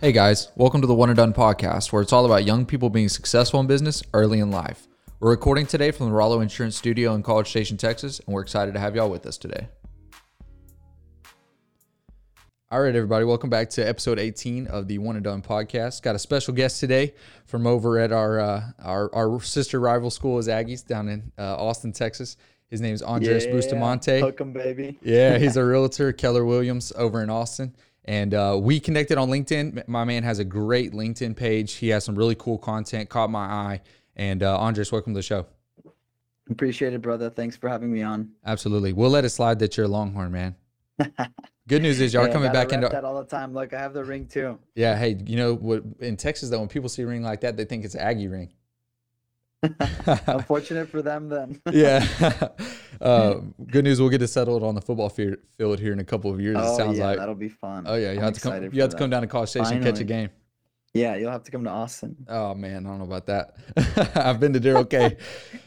Hey guys, welcome to the One and Done podcast, where it's all about young people being successful in business early in life. We're recording today from the Rallo Insurance Studio in College Station, Texas, and we're excited to have y'all with us today. All right, everybody, welcome back to episode 18 of the One and Done podcast. Got a special guest today from over at our sister rival school is Aggies down in Austin, Texas. His name is Andres Bustamante. Hook 'em, baby. Yeah, he's a realtor, Keller Williams over in Austin. And we connected on LinkedIn. My man has a great LinkedIn page. He has some really cool content, caught my eye. And Andres, welcome to the show. Appreciate it, brother. Thanks for having me on. Absolutely. We'll let it slide that you're a Longhorn, man. Good news is y'all coming back into that all the time. Look, I have the ring too. Yeah. Hey, you know what? In Texas, though, when people see a ring like that, they think it's an Aggie ring. Unfortunate for them then. Yeah. Good news, we'll get to settle it on the football field here in a couple of years. Oh, it sounds like that'll be fun. Oh yeah, you have to come down to College Station and catch a game. Yeah, you'll have to come to Austin. Oh man, I don't know about that. I've been to Darryl K. You're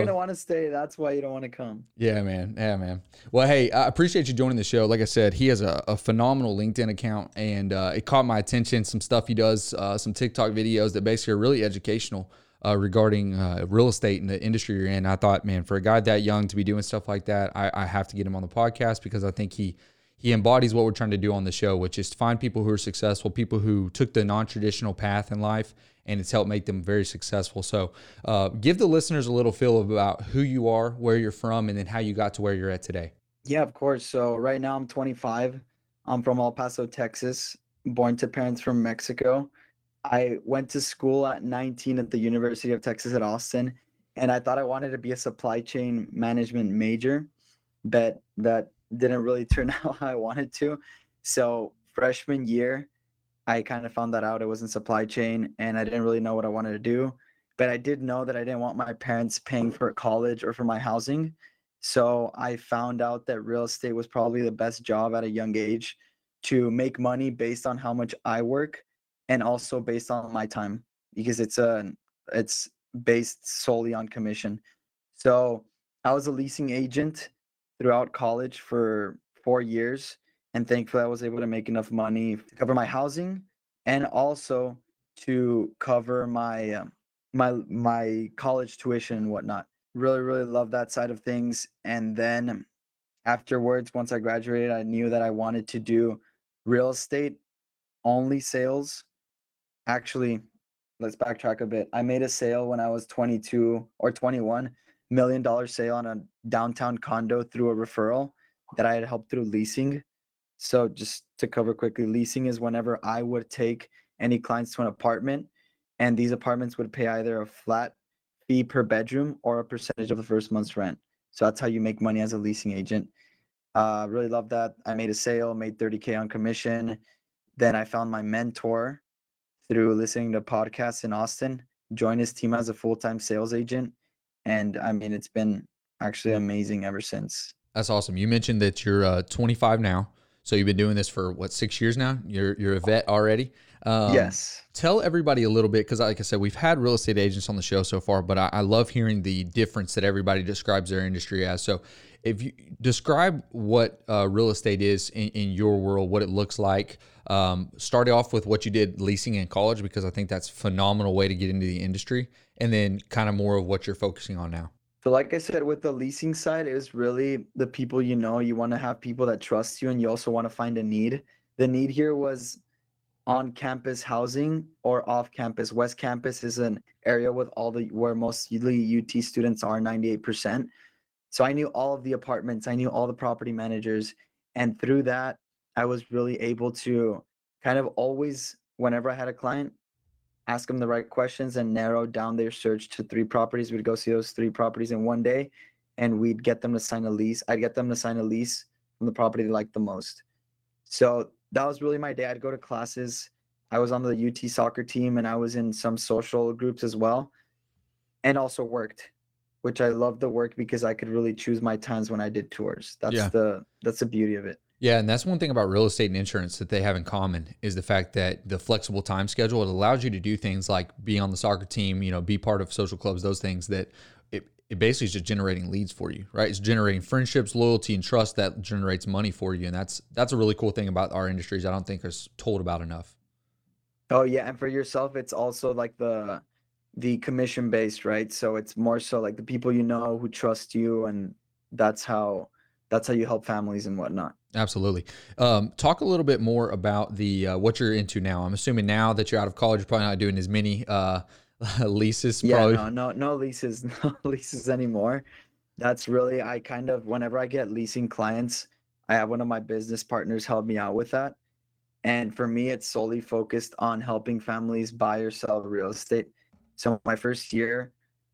gonna want to stay. That's why you don't want to come. Yeah man. Well, hey, I appreciate you joining the show. Like I said, he has a phenomenal LinkedIn account, and it caught my attention. Some stuff he does, some TikTok videos that basically are really educational regarding real estate and the industry you're in. I thought, man, for a guy that young to be doing stuff like that, I have to get him on the podcast, because I think he embodies what we're trying to do on the show, which is to find people who are successful, people who took the non-traditional path in life, and it's helped make them very successful. So give the listeners a little feel about who you are, where you're from, and then how you got to where you're at today. Yeah, of course. So right now I'm 25. I'm from El Paso, Texas, born to parents from Mexico. I went to school at 19 at the University of Texas at Austin, and I thought I wanted to be a supply chain management major, but that didn't really turn out how I wanted to. So freshman year, I kind of found that out. It was in supply chain, and I didn't really know what I wanted to do, but I did know that I didn't want my parents paying for college or for my housing. So I found out that real estate was probably the best job at a young age to make money based on how much I work, and also based on my time, because it's based solely on commission. So I was a leasing agent throughout college for 4 years, and thankfully I was able to make enough money to cover my housing and also to cover my my college tuition and whatnot. Really love that side of things. And then afterwards, once I graduated, I knew that I wanted to do real estate only sales. Actually, let's backtrack a bit. I made a sale when I was 22 or 21, $1 million sale on a downtown condo through a referral that I had helped through leasing. So just to cover quickly, leasing is whenever I would take any clients to an apartment, and these apartments would pay either a flat fee per bedroom or a percentage of the first month's rent. So that's how you make money as a leasing agent. Really love that. I made a sale, made $30K on commission. Then I found my mentor through listening to podcasts in Austin, joined his team as a full-time sales agent. And I mean, it's been actually amazing ever since. That's awesome. You mentioned that you're 25 now. So you've been doing this for what, 6 years now? You're a vet already. Yes. Tell everybody a little bit, because like I said, we've had real estate agents on the show so far, but I love hearing the difference that everybody describes their industry as. So if you describe what real estate is in your world, what it looks like, started off with what you did leasing in college, because I think that's a phenomenal way to get into the industry, and then kind of more of what you're focusing on now. So like I said, with the leasing side, it was really the people you know. You want to have people that trust you, and you also want to find a need. The need here was on-campus housing or off-campus. West Campus is an area with where mostly UT students are, 98%. So I knew all of the apartments. I knew all the property managers. And through that, I was really able to kind of always, whenever I had a client, ask them the right questions and narrow down their search to 3 properties. We'd go see those 3 properties in one day, and we'd get them to sign a lease. I'd get them to sign a lease from the property they liked the most. So that was really my day. I'd go to classes. I was on the UT soccer team, and I was in some social groups as well, and also worked, which I loved the work because I could really choose my times when I did tours. That's the beauty of it. Yeah, and that's one thing about real estate and insurance that they have in common is the fact that the flexible time schedule, it allows you to do things like be on the soccer team, you know, be part of social clubs, those things that it basically is just generating leads for you, right? It's generating friendships, loyalty, and trust that generates money for you. And that's a really cool thing about our industries I don't think is told about enough. Oh yeah, and for yourself, it's also like the commission based, right? So it's more so like the people you know who trust you, and that's how you help families and whatnot. Absolutely. Talk a little bit more about the what you're into now. I'm assuming now that you're out of college, you're probably not doing as many leases. Yeah, probably. No leases anymore. That's really, I kind of, whenever I get leasing clients, I have one of my business partners help me out with that. And for me, it's solely focused on helping families buy or sell real estate. So my first year,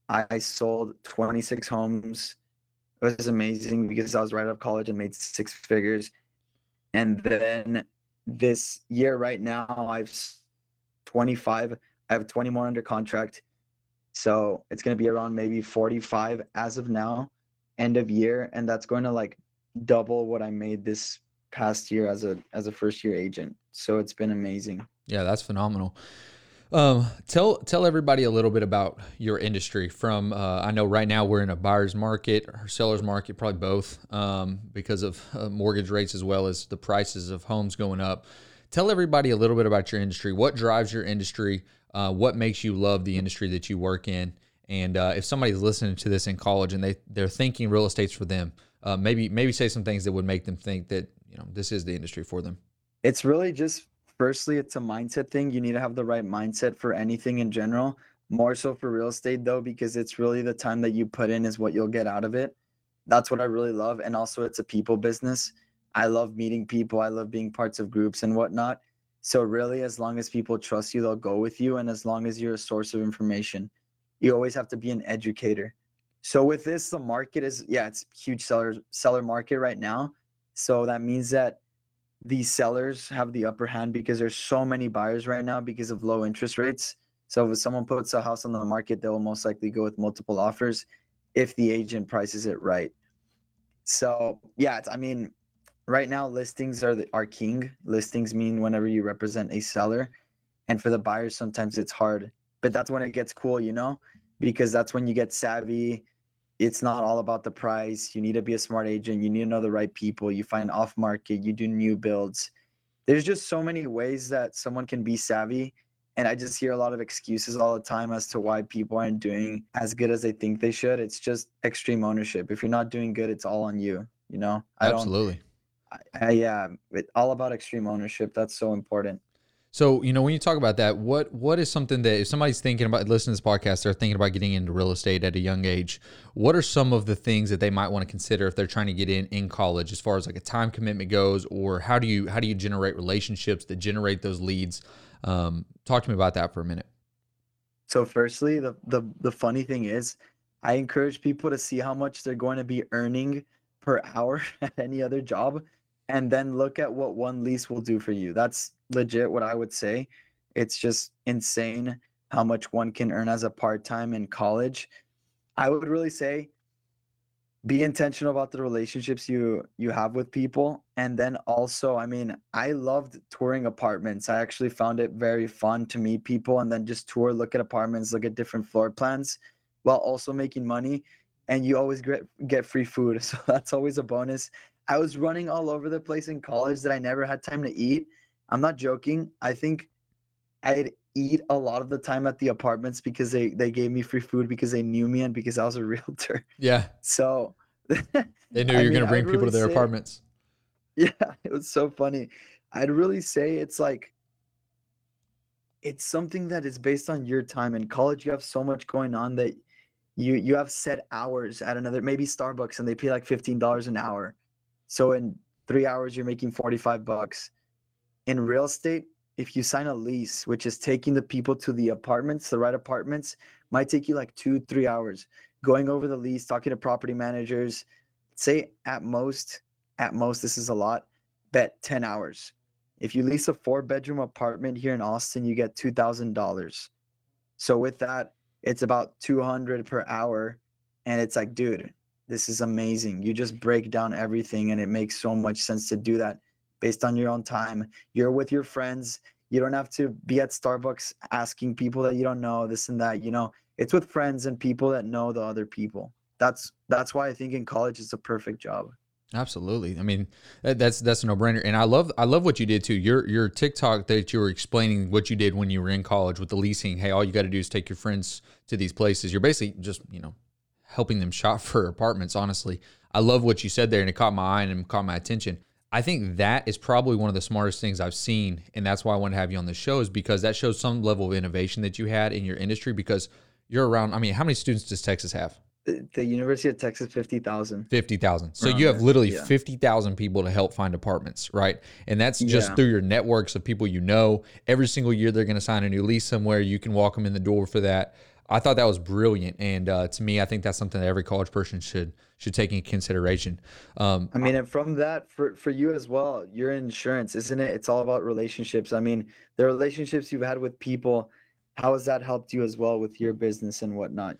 I sold 26 homes. It was amazing because I was right out of college and made six figures. And then this year right now, I've 25. I have 20 more under contract. So it's going to be around maybe 45 as of now, end of year. And that's going to like double what I made this past year as a first year agent. So it's been amazing. Yeah, that's phenomenal. Tell everybody a little bit about your industry from, I know right now we're in a buyer's market or seller's market, probably both, because of mortgage rates as well as the prices of homes going up. Tell everybody a little bit about your industry. What drives your industry? What makes you love the industry that you work in? And if somebody's listening to this in college and they're thinking real estate's for them, maybe say some things that would make them think that, you know, this is the industry for them. It's really just, firstly, it's a mindset thing. You need to have the right mindset for anything in general, more so for real estate though, because it's really the time that you put in is what you'll get out of it. That's what I really love. And also it's a people business. I love meeting people. I love being parts of groups and whatnot. So really, as long as people trust you, they'll go with you. And as long as you're a source of information, you always have to be an educator. So with this, the market is, it's huge seller market right now. So that means that the sellers have the upper hand because there's so many buyers right now because of low interest rates. So if someone puts a house on the market, they will most likely go with multiple offers if the agent prices it right. So right now listings are king. Listings mean whenever you represent a seller, and for the buyers, sometimes it's hard, but that's when it gets cool, because that's when you get savvy. It's not all about the price. You need to be a smart agent. You need to know the right people. You find off market, you do new builds. There's just so many ways that someone can be savvy. And I just hear a lot of excuses all the time as to why people aren't doing as good as they think they should. It's just extreme ownership. If you're not doing good, it's all on you, Absolutely. It's all about extreme ownership. That's so important. So, when you talk about that, what is something that if somebody's thinking about listening to this podcast, they're thinking about getting into real estate at a young age, what are some of the things that they might want to consider if they're trying to get in college as far as like a time commitment goes, or how do you generate relationships that generate those leads? Talk to me about that for a minute. So firstly, the funny thing is I encourage people to see how much they're going to be earning per hour at any other job, and then look at what one lease will do for you. That's legit what I would say. It's just insane how much one can earn as a part-time in college. I would really say be intentional about the relationships you have with people. And then also, I loved touring apartments. I actually found it very fun to meet people and then just tour, look at apartments, look at different floor plans while also making money. And you always get free food. So that's always a bonus. I was running all over the place in college that I never had time to eat. I'm not joking. I think I'd eat a lot of the time at the apartments because they gave me free food because they knew me and because I was a realtor. Yeah. So they knew you're going to bring people to their apartments. Yeah, it was so funny. I'd really say it's something that is based on your time. In college, you have so much going on that you have set hours at another, maybe Starbucks, and they pay like $15 an hour. So in 3 hours, you're making $45. In real estate, if you sign a lease, which is taking the people to the apartments, the right apartments, might take you like 2-3 hours going over the lease, talking to property managers. Say at most, this is a lot, bet 10 hours. If you lease a 4-bedroom apartment here in Austin, you get $2,000. So with that, it's about $200 per hour. And it's like, dude, this is amazing. You just break down everything, and it makes so much sense to do that based on your own time. You're with your friends. You don't have to be at Starbucks asking people that you don't know, this and that, It's with friends and people that know the other people. That's why I think in college it's a perfect job. Absolutely. I mean, that's a no-brainer. And I love what you did too. Your TikTok that you were explaining what you did when you were in college with the leasing. Hey, all you got to do is take your friends to these places. You're basically just, helping them shop for apartments, honestly. I love what you said there, and it caught my eye and caught my attention. I think that is probably one of the smartest things I've seen, and that's why I want to have you on the show, is because that shows some level of innovation that you had in your industry, because you're around, how many students does Texas have? The University of Texas, 50,000. 50,000. So you have literally 50,000 people to help find apartments, right? And that's just through your networks of people you know. Every single year they're going to sign a new lease somewhere. You can walk them in the door for that. I thought that was brilliant. And to me, I think that's something that every college person should take into consideration. And from that, for you as well, your insurance, isn't it? It's all about relationships. The relationships you've had with people, how has that helped you as well with your business and whatnot,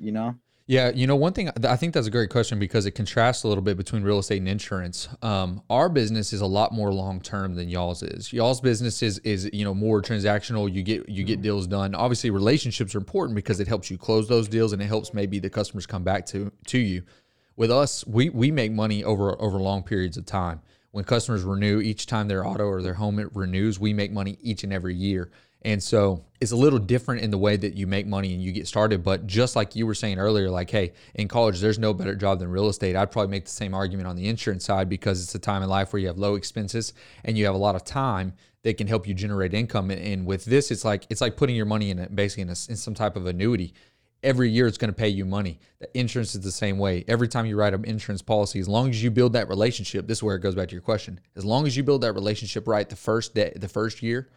Yeah, one thing, I think that's a great question because it contrasts a little bit between real estate and insurance. Our business is a lot more long-term than y'all's is. Y'all's business is more transactional. You get deals done. Obviously, relationships are important because it helps you close those deals and it helps maybe the customers come back to you. With us, we make money over long periods of time. When customers renew, each time their auto or their home it renews, we make money each and every year. And so it's a little different in the way that you make money and you get started. But just like you were saying earlier, like, hey, in college, there's no better job than real estate. I'd probably make the same argument on the insurance side because it's a time in life where you have low expenses and you have a lot of time that can help you generate income. And with this, it's like putting your money in some type of annuity. Every year it's going to pay you money. The insurance is the same way. Every time you write an insurance policy, as long as you build that relationship, this is where it goes back to your question. As long as you build that relationship right the first day, the first year,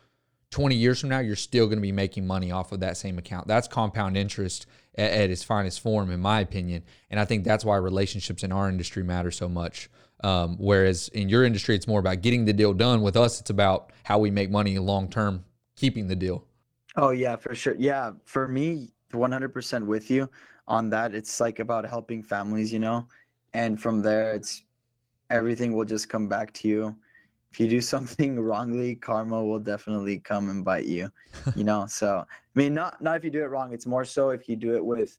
20 years from now, you're still going to be making money off of that same account. That's compound interest at its finest form, in my opinion. And I think that's why relationships in our industry matter so much. Whereas in your industry, it's more about getting the deal done. With us, it's about how we make money long-term, keeping the deal. Oh, yeah, for sure. Yeah, for me, 100% with you on that. It's like about helping families, and from there, it's everything will just come back to you. If you do something wrongly, karma will definitely come and bite you, So not if you do it wrong. It's more so if you do it with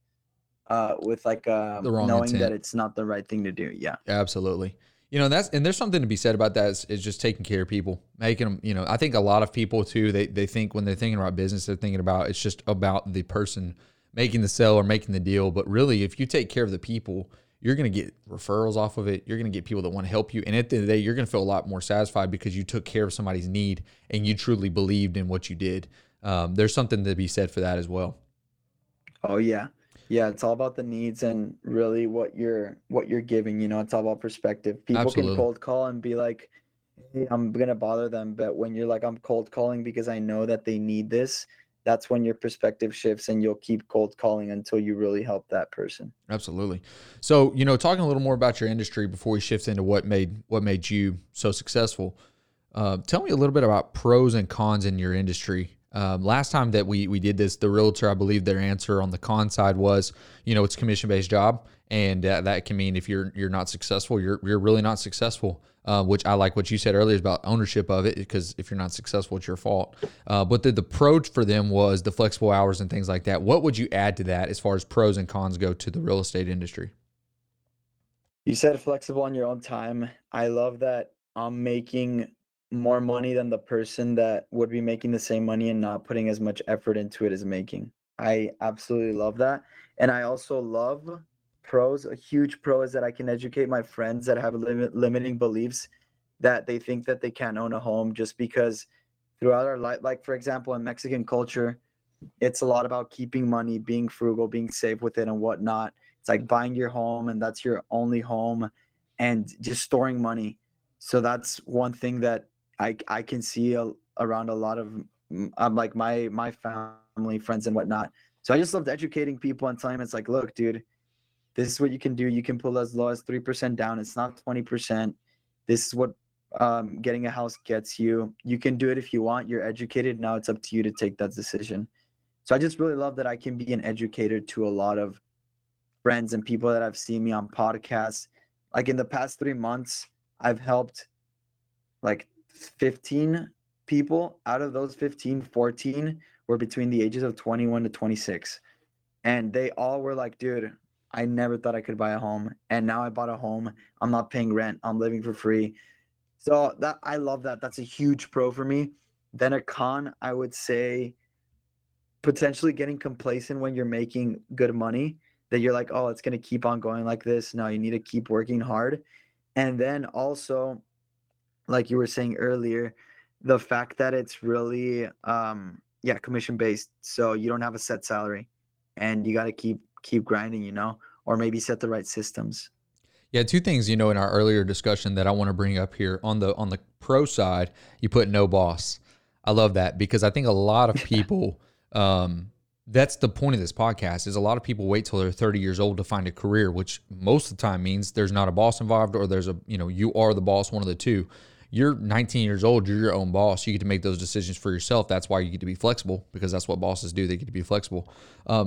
the wrong knowing intent, that it's not the right thing to do. Yeah, absolutely. And there's something to be said about that is just taking care of people, making them. I think a lot of people too. They think when they're thinking about business, they're thinking about it's just about the person making the sale or making the deal. But really, if you take care of the people, you're going to get referrals off of it. You're going to get people that want to help you. And at the end of the day, you're going to feel a lot more satisfied because you took care of somebody's need and you truly believed in what you did. There's something to be said for that as well. Oh, yeah. Yeah, it's all about the needs and really what you're giving. It's all about perspective. People Absolutely. Can cold call and be like, hey, I'm going to bother them. But when you're like, I'm cold calling because I know that they need this, that's when your perspective shifts and you'll keep cold calling until you really help that person. Absolutely. So, talking a little more about your industry before we shift into what made you so successful, tell me a little bit about pros and cons in your industry. Last time that we did this, the realtor, I believe their answer on the con side was, it's a commission-based job. And that can mean if you're not successful, you're really not successful, which I like what you said earlier about ownership of it, because if you're not successful, it's your fault. But the approach for them was the flexible hours and things like that. What would you add to that as far as pros and cons go to the real estate industry? You said flexible on your own time. I love that I'm making more money than the person that would be making the same money and not putting as much effort into it as making. I absolutely love that. And I also love... pros, a huge pro is that I can educate my friends that have limiting beliefs that they think that they can't own a home just because throughout our life, like for example, in Mexican culture, it's a lot about keeping money, being frugal, being safe with it and whatnot. It's like buying your home and that's your only home and just storing money. So that's one thing that I can see around a lot of like my family, friends and whatnot. So I just loved educating people and telling them it's like, look, dude, this is what you can do. You can pull as low as 3% down. It's not 20%. This is what getting a house gets you. You can do it if you want. You're educated. Now it's up to you to take that decision. So I just really love that I can be an educator to a lot of friends and people that have seen me on podcasts. Like in the past 3 months, I've helped like 15 people. Out of those 15, 14 were between the ages of 21 to 26. And they all were like, dude, I never thought I could buy a home, and now I bought a home. I'm not paying rent. I'm living for free. So that, I love that. That's a huge pro for me. Then a con, I would say potentially getting complacent when you're making good money, that you're like, oh, it's going to keep on going like this. No, you need to keep working hard. And then also, like you were saying earlier, the fact that it's really, commission-based. So you don't have a set salary, and you got to keep grinding, or maybe set the right systems. Yeah. Two things, in our earlier discussion that I want to bring up here on the pro side, you put no boss. I love that, because I think a lot of people, that's the point of this podcast, is a lot of people wait till they're 30 years old to find a career, which most of the time means there's not a boss involved, or there's you are the boss, one of the two. You're 19 years old. You're your own boss. You get to make those decisions for yourself. That's why you get to be flexible, because that's what bosses do. They get to be flexible.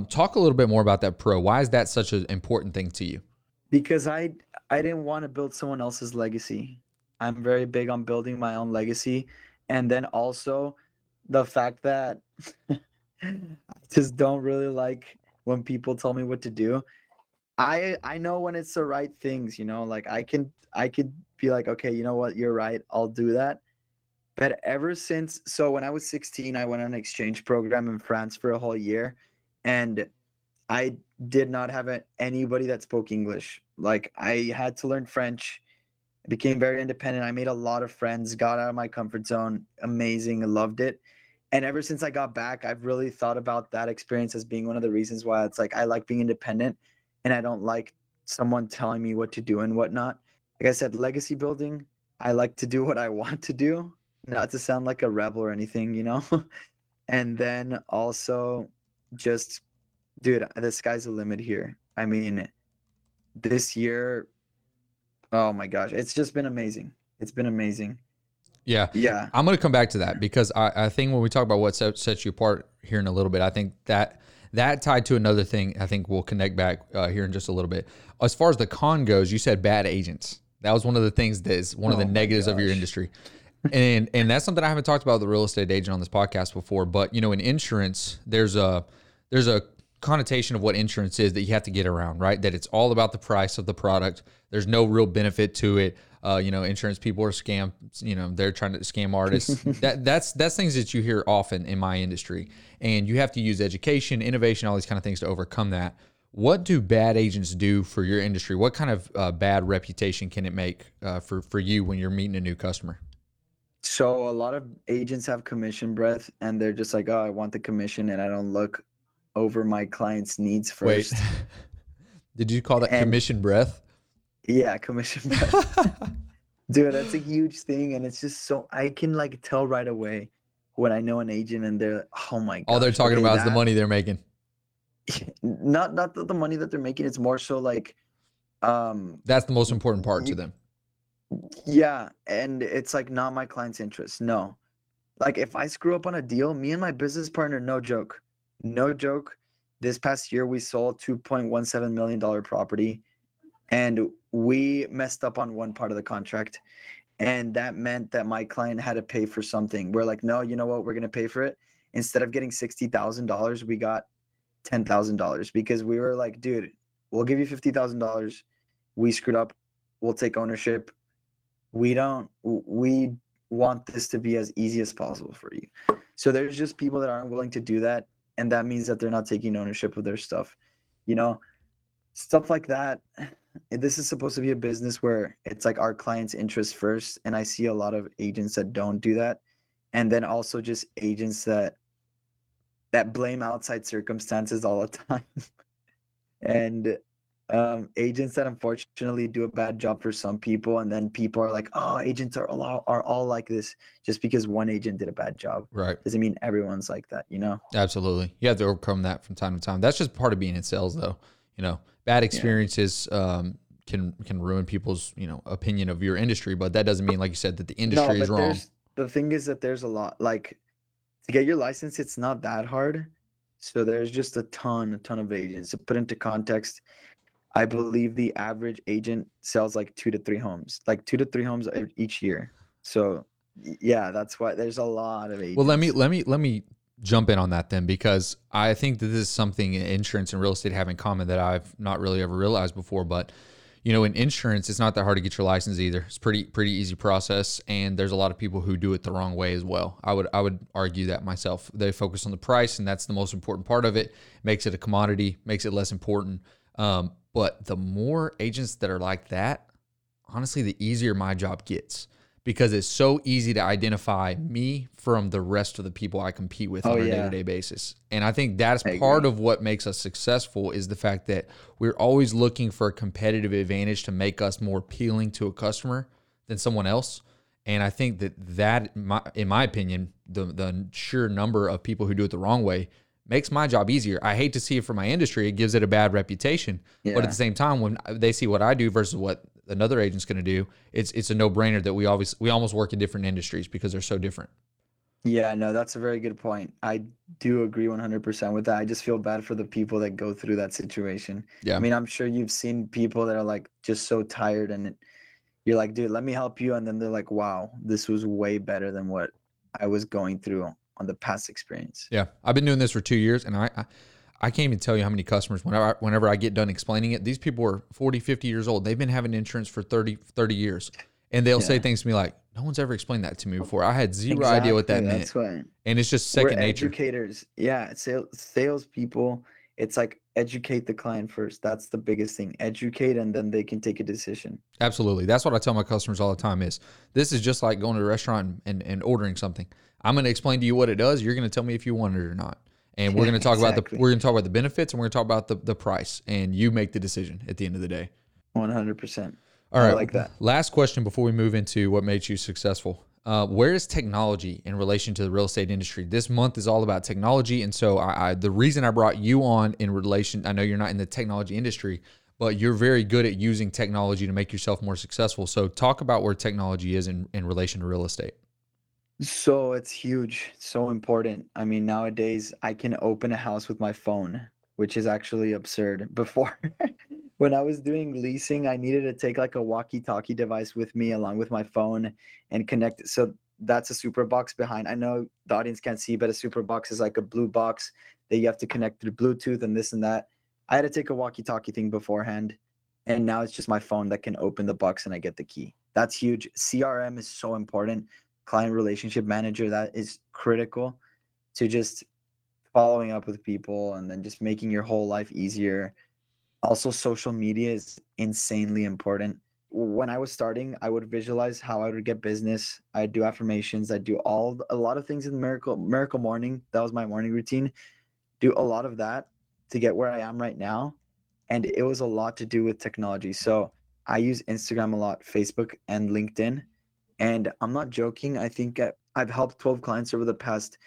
Talk a little bit more about that pro. Why is that such an important thing to you? Because I didn't want to build someone else's legacy. I'm very big on building my own legacy. And then also the fact that I just don't really like when people tell me what to do. I know when it's the right things, like I could be like, okay, you know what? You're right. I'll do that. But ever since, so when I was 16, I went on an exchange program in France for a whole year, and I did not have anybody that spoke English. Like, I had to learn French. I became very independent. I made a lot of friends, got out of my comfort zone. Amazing. I loved it. And ever since I got back, I've really thought about that experience as being one of the reasons why it's like, I like being independent, and I don't like someone telling me what to do and whatnot. Like I said, legacy building. I like to do what I want to do, not to sound like a rebel or anything, And then also just, dude, the sky's the limit here. I mean, this year, oh my gosh, it's just been amazing. It's been amazing. Yeah. Yeah. I'm going to come back to that, because I think when we talk about what sets you apart here in a little bit, I think that tied to another thing, I think we'll connect back here in just a little bit. As far as the con goes, you said bad agents. That was one of the things that is one of the negatives of your industry. And that's something I haven't talked about with the real estate agent on this podcast before, but in insurance, there's a connotation of what insurance is that you have to get around, right? That it's all about the price of the product. There's no real benefit to it. Insurance people are scam, they're trying to scam artists. that's things that you hear often in my industry, and you have to use education, innovation, all these kind of things to overcome that. What do bad agents do for your industry? What kind of bad reputation can it make for you when you're meeting a new customer? So a lot of agents have commission breath, and they're just like, oh, I want the commission, and I don't look over my client's needs first. Wait, did you call that commission breath? Yeah, commission breath. Dude, that's a huge thing. And it's just so, I can like tell right away when I know an agent and they're, oh my God. All they're talking about is the money they're making. Not the money that they're making. It's more so like, that's the most important part to them. Yeah. And it's like, not my client's interest. No. Like, if I screw up on a deal, me and my business partner, no joke. This past year, we sold $2.17 million property, and we messed up on one part of the contract. And that meant that my client had to pay for something. We're like, no, you know what? We're going to pay for it. Instead of getting $60,000, we got $10,000, because we were like, dude, we'll give you $50,000. We screwed up. We'll take ownership. We want this to be as easy as possible for you. So there's just people that aren't willing to do that. And that means that they're not taking ownership of their stuff, stuff like that. This is supposed to be a business where it's like our client's interest first. And I see a lot of agents that don't do that. And then also just agents that blame outside circumstances all the time. And agents that unfortunately do a bad job for some people. And then people are like, oh, agents are all like this just because one agent did a bad job. Right. Doesn't mean everyone's like that, Absolutely. You have to overcome that from time to time. That's just part of being in sales, though. Bad experiences can ruin people's, opinion of your industry. But that doesn't mean, like you said, that the industry is wrong. The thing is that there's a lot, like, to get your license, it's not that hard. So there's just a ton of agents. To put into context, I believe the average agent sells like two to three homes each year. So yeah, that's why there's a lot of agents. Well, let me jump in on that then, because I think that this is something insurance and real estate have in common that I've not really ever realized before. But, you know, in insurance, it's not that hard to get your license either. It's pretty easy process. And there's a lot of people who do it the wrong way as well. I would argue that myself. They focus on the price, and that's the most important part of it. Makes it a commodity, makes it less important. But the more agents that are like that, honestly, the easier my job gets, because it's so easy to identify me from the rest of the people I compete with on a day-to-day basis. And I think that's part of what makes us successful, is the fact that we're always looking for a competitive advantage to make us more appealing to a customer than someone else. And I think that in my opinion, the sheer number of people who do it the wrong way makes my job easier. I hate to see it for my industry. It gives it a bad reputation. Yeah. But at the same time, when they see what I do versus what another agent's going to do, it's a no-brainer that we almost work in different industries because they're so different. Yeah, no, that's a very good point. I do agree 100% with that. I just feel bad for the people that go through that situation. Yeah. I mean, I'm sure you've seen people that are like just so tired, and you're like, dude, let me help you. And then they're like, wow, this was way better than what I was going through on the past experience. Yeah. I've been doing this for 2 years, and I can't even tell you how many customers, whenever I get done explaining it, these people are 40, 50 years old. They've been having insurance for 30 years. And they'll say things to me like, no one's ever explained that to me before. I had zero idea what that meant. Right. And it's just second nature. Educators. Yeah. Sales people. It's like, educate the client first. That's the biggest thing. Educate, and then they can take a decision. Absolutely. That's what I tell my customers all the time, is this is just like going to a restaurant and ordering something. I'm going to explain to you what it does. You're going to tell me if you want it or not. And we're going to talk about the benefits, and we're going to talk about the price, and you make the decision at the end of the day. 100%. All right. I like that. Last question before we move into what made you successful. Where is technology in relation to the real estate industry? This month is all about technology. And so the reason I brought you on in relation, I know you're not in the technology industry, but you're very good at using technology to make yourself more successful. So talk about where technology is in relation to real estate. So it's huge. So important. I mean, nowadays I can open a house with my phone, which is actually absurd. Before, when I was doing leasing, I needed to take like a walkie-talkie device with me along with my phone and connect it. So that's a super box behind. I know the audience can't see, but a super box is like a blue box that you have to connect through Bluetooth and this and that. I had to take a walkie-talkie thing beforehand, and now it's just my phone that can open the box and I get the key. That's huge. CRM is so important. Client relationship manager, that is critical to just following up with people and then just making your whole life easier. Also, social media is insanely important. When I was starting, I would visualize how I would get business. I do affirmations. I do a lot of things in Miracle Morning. That was my morning routine. Do a lot of that to get where I am right now. And it was a lot to do with technology. So I use Instagram a lot, Facebook and LinkedIn. And I'm not joking. I think I've helped 12 clients over the past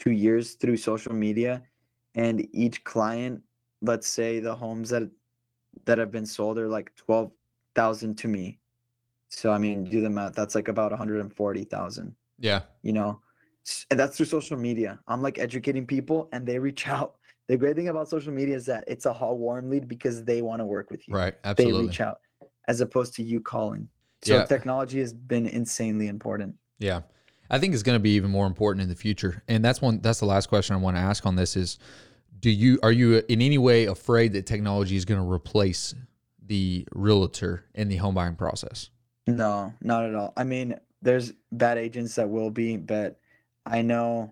2 years through social media. And each client, let's say the homes that have been sold are like 12,000 to me. So, I mean, do the math. That's like about 140,000. Yeah. You know, and that's through social media. I'm like educating people and they reach out. The great thing about social media is that it's a hot warm lead because they want to work with you. Right. Absolutely. They reach out as opposed to you calling. So Technology has been insanely important. Yeah. I think it's going to be even more important in the future. And that's the last question I want to ask on this is, Are you in any way afraid that technology is going to replace the realtor in the home buying process? No, not at all. I mean, there's bad agents that will be, but I know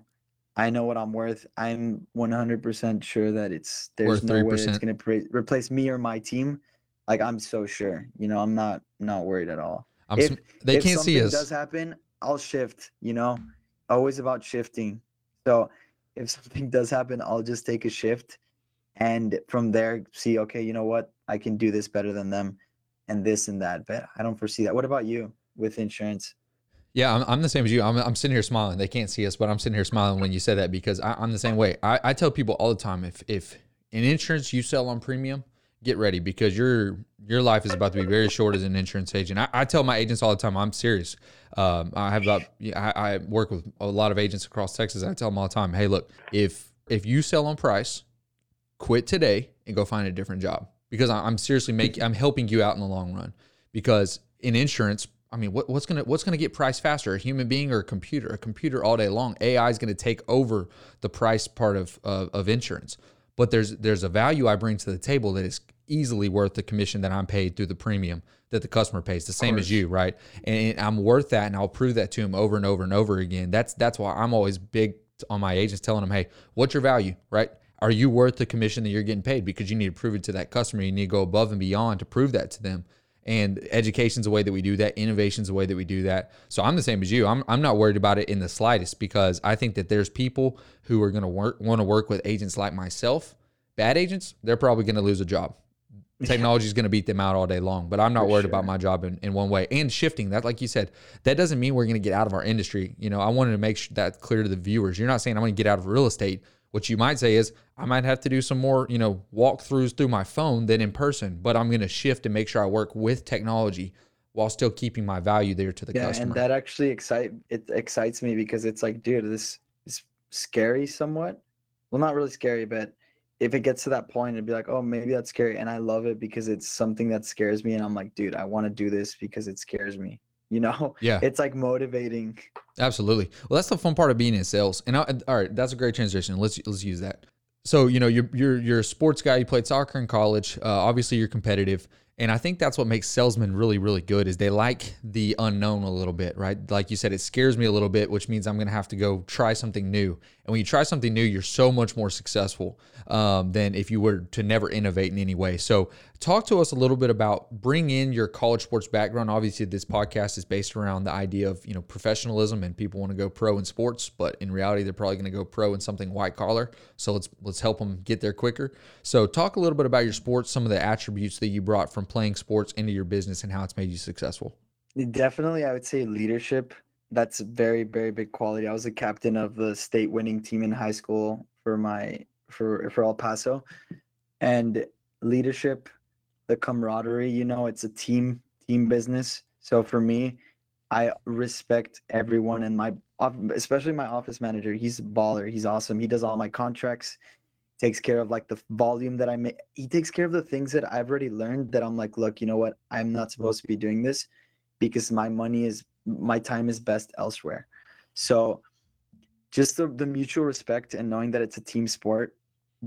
what I'm worth. I'm 100% sure that there's no way it's going to replace me or my team. Like, I'm so sure. You know, I'm not worried at all. If can't see us. If something does happen, I'll shift. You know, always about shifting. So if something does happen, I'll just take a shift and from there see, okay, you know what? I can do this better than them and this and that, but I don't foresee that. What about you with insurance? Yeah, I'm the same as you. I'm sitting here smiling. They can't see us, but I'm sitting here smiling when you said that because I'm the same way. I tell people all the time, if in insurance you sell on premium, get ready because your life is about to be very short as an insurance agent. I tell my agents all the time, I'm serious. I work with a lot of agents across Texas. I tell them all the time, hey, look, if you sell on price, quit today and go find a different job because I'm helping you out in the long run. Because in insurance, I mean, what's gonna get priced faster, a human being or a computer? A computer all day long. AI is gonna take over the price part of insurance. But there's a value I bring to the table that is easily worth the commission that I'm paid through the premium that the customer pays. The same as you, right? And I'm worth that, and I'll prove that to him over and over and over again. That's why I'm always big on my agents, telling them, hey, what's your value, right? Are you worth the commission that you're getting paid? Because you need to prove it to that customer. You need to go above and beyond to prove that to them. And education's a way that we do that. Innovation's a way that we do that. So I'm the same as you. I'm not worried about it in the slightest, because I think that there's people who are going to want to work with agents like myself. Bad agents, they're probably going to lose a job. Technology's going to beat them out all day long. But I'm not worried about my job in one way. And shifting that, like you said, that doesn't mean we're going to get out of our industry. You know, I wanted to make sure that clear to the viewers. You're not saying I'm going to get out of real estate. What you might say is I might have to do some more, you know, walkthroughs through my phone than in person, but I'm going to shift and make sure I work with technology while still keeping my value there to the customer. And that actually excites me, because it's like, dude, this is scary somewhat. Well, not really scary, but if it gets to that point, it'd be like, oh, maybe that's scary. And I love it because it's something that scares me. And I'm like, dude, I want to do this because it scares me. You know, it's like motivating. Absolutely. Well, that's the fun part of being in sales. And all right, that's a great transition. Let's use that. So, you know, you're a sports guy. You played soccer in college. Obviously, you're competitive, and I think that's what makes salesmen really, really good. Is they like the unknown a little bit, right? Like you said, it scares me a little bit, which means I'm going to have to go try something new. And when you try something new, you're so much more successful than if you were to never innovate in any way. So, talk to us a little bit about bring in your college sports background. Obviously, this podcast is based around the idea of, you know, professionalism, and people want to go pro in sports, but in reality, they're probably going to go pro in something white collar. So let's help them get there quicker. So talk a little bit about your sports, some of the attributes that you brought from playing sports into your business and how it's made you successful. Definitely, I would say leadership. That's a very, very big quality. I was a captain of the state winning team in high school for El Paso, and leadership, the camaraderie, you know, it's a team business. So for me, I respect everyone, and especially my office manager. He's a baller. He's awesome. He does all my contracts, takes care of like the volume that I make. He takes care of the things that I've already learned that I'm like, look, you know what? I'm not supposed to be doing this because my time is best elsewhere. So just the mutual respect and knowing that it's a team sport.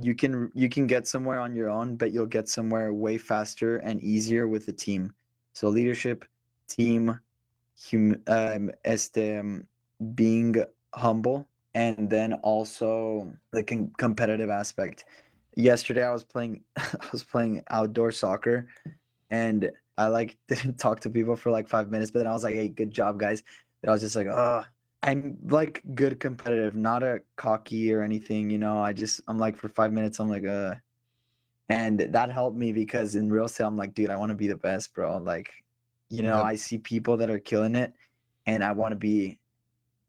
You can get somewhere on your own, but you'll get somewhere way faster and easier with the team. So leadership, team, being humble, and then also the competitive aspect. Yesterday I was playing outdoor soccer, and I like didn't talk to people for like 5 minutes, but then I was like, hey, good job, guys. And I was just like, oh, I'm like good competitive, not a cocky or anything, you know. I'm like, for 5 minutes, I'm like, and that helped me, because in real estate, I'm like, dude, I want to be the best, bro. Like, you know, I see people that are killing it, and I want to be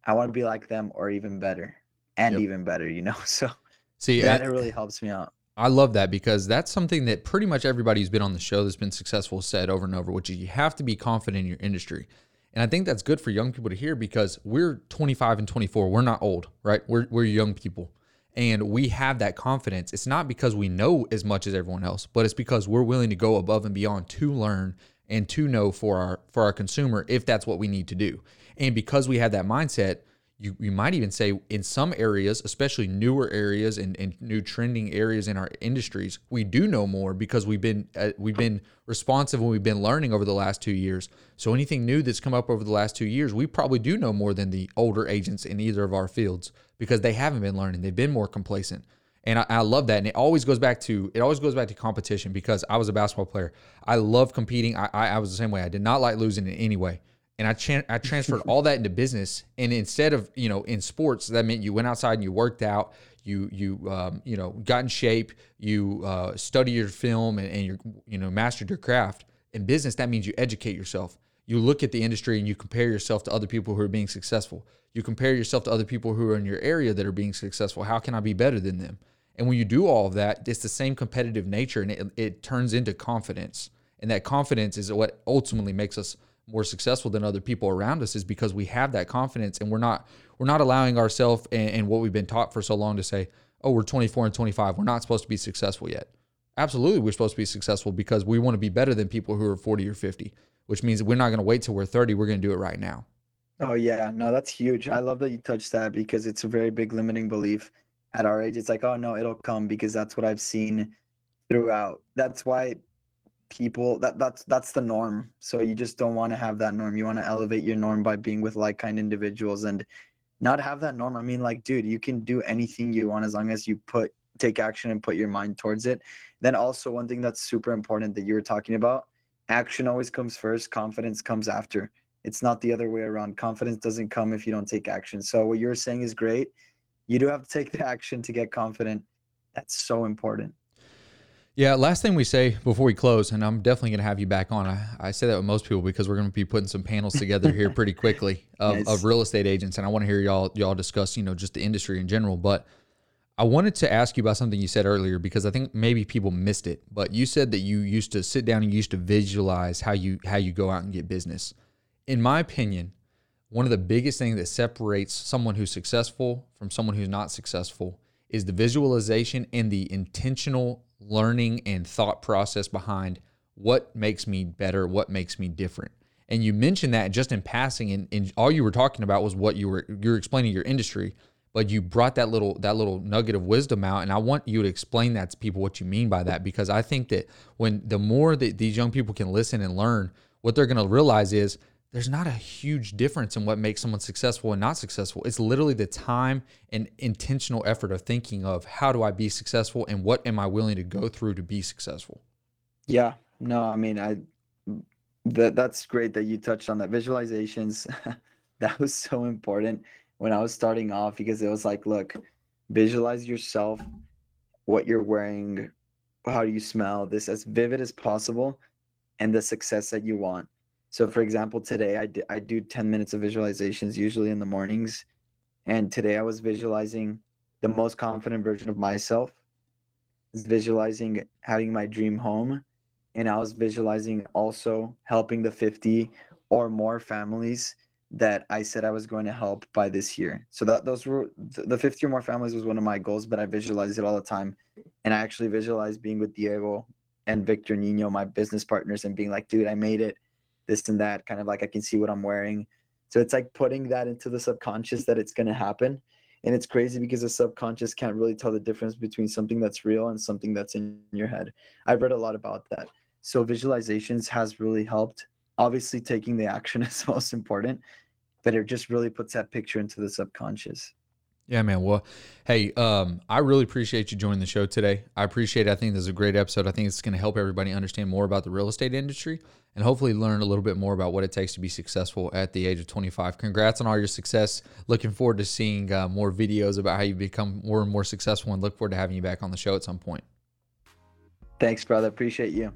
like them or even better, and even better, you know? So see, that it really helps me out. I love that, because that's something that pretty much everybody who's been on the show that's been successful said over and over, which is you have to be confident in your industry. And I think that's good for young people to hear, because we're 25 and 24. We're not old, right? We're young people, and we have that confidence. It's not because we know as much as everyone else, but it's because we're willing to go above and beyond to learn and to know for our consumer, if that's what we need to do. And because we have that mindset, you might even say in some areas, especially newer areas and new trending areas in our industries, we do know more because we've been responsive and we've been learning over the last 2 years. So anything new that's come up over the last 2 years, we probably do know more than the older agents in either of our fields, because they haven't been learning. They've been more complacent. And I love that. And it always goes back to competition, because I was a basketball player. I love competing. I was the same way. I did not like losing in any way. And I transferred all that into business. And instead of, you know, in sports, that meant you went outside and you worked out, you know, got in shape, you study your film, and you mastered your craft. In business, that means you educate yourself. You look at the industry and you compare yourself to other people who are being successful. You compare yourself to other people who are in your area that are being successful. How can I be better than them? And when you do all of that, it's the same competitive nature, and it turns into confidence. And that confidence is what ultimately makes us more successful than other people around us, is because we have that confidence, and we're not allowing ourselves and what we've been taught for so long to say, oh, we're 24 and 25. We're not supposed to be successful yet. Absolutely, we're supposed to be successful, because we want to be better than people who are 40 or 50. which means we're not going to wait till we're 30. We're going to do it right now. Oh, yeah. No, that's huge. I love that you touched that because it's a very big limiting belief at our age. It's like, oh, no, it'll come, because that's what I've seen throughout. That's why people, that's the norm. So you just don't want to have that norm. You want to elevate your norm by being with like-kind individuals and not have that norm. I mean, like, dude, you can do anything you want as long as you take action and put your mind towards it. Then also one thing that's super important that you were talking about, action always comes first. Confidence comes after. It's not the other way around. Confidence doesn't come if you don't take action. So what you're saying is great. You do have to take the action to get confident. That's so important. Yeah. Last thing we say before we close, and I'm definitely going to have you back on. I say that with most people because we're going to be putting some panels together here pretty quickly of real estate agents. And I want to hear y'all discuss, just the industry in general. But I wanted to ask you about something you said earlier, because I think maybe people missed it, but you said that you used to sit down and you used to visualize how you go out and get business. In my opinion, one of the biggest things that separates someone who's successful from someone who's not successful is the visualization and the intentional learning and thought process behind what makes me better, what makes me different. And you mentioned that just in passing, and all you were talking about was what you were explaining your industry, but you brought that little nugget of wisdom out. And I want you to explain that to people, what you mean by that, because I think that when the more that these young people can listen and learn, what they're going to realize is there's not a huge difference in what makes someone successful and not successful. It's literally the time and intentional effort of thinking of how do I be successful and what am I willing to go through to be successful? Yeah, no, I mean, that's great that you touched on that. Visualizations, that was so important when I was starting off, because it was like, look, visualize yourself, what you're wearing, how you smell, this as vivid as possible, and the success that you want. So for example, today I do 10 minutes of visualizations usually in the mornings. And today I was visualizing the most confident version of myself. I was visualizing having my dream home. And I was visualizing also helping the 50 or more families that I said I was going to help by this year. So those were the 50 or more families was one of my goals, but I visualized it all the time. And I actually visualized being with Diego and Victor Nino, my business partners, and being like, dude, I made it. This and that, kind of like I can see what I'm wearing. So it's like putting that into the subconscious that it's going to happen. And it's crazy because the subconscious can't really tell the difference between something that's real and something that's in your head. I've read a lot about that. So visualizations has really helped. Obviously taking the action is most important, but it just really puts that picture into the subconscious. Yeah, man. Well, hey, I really appreciate you joining the show today. I appreciate it. I think this is a great episode. I think it's going to help everybody understand more about the real estate industry and hopefully learn a little bit more about what it takes to be successful at the age of 25. Congrats on all your success. Looking forward to seeing more videos about how you become more and more successful, and look forward to having you back on the show at some point. Thanks, brother. Appreciate you.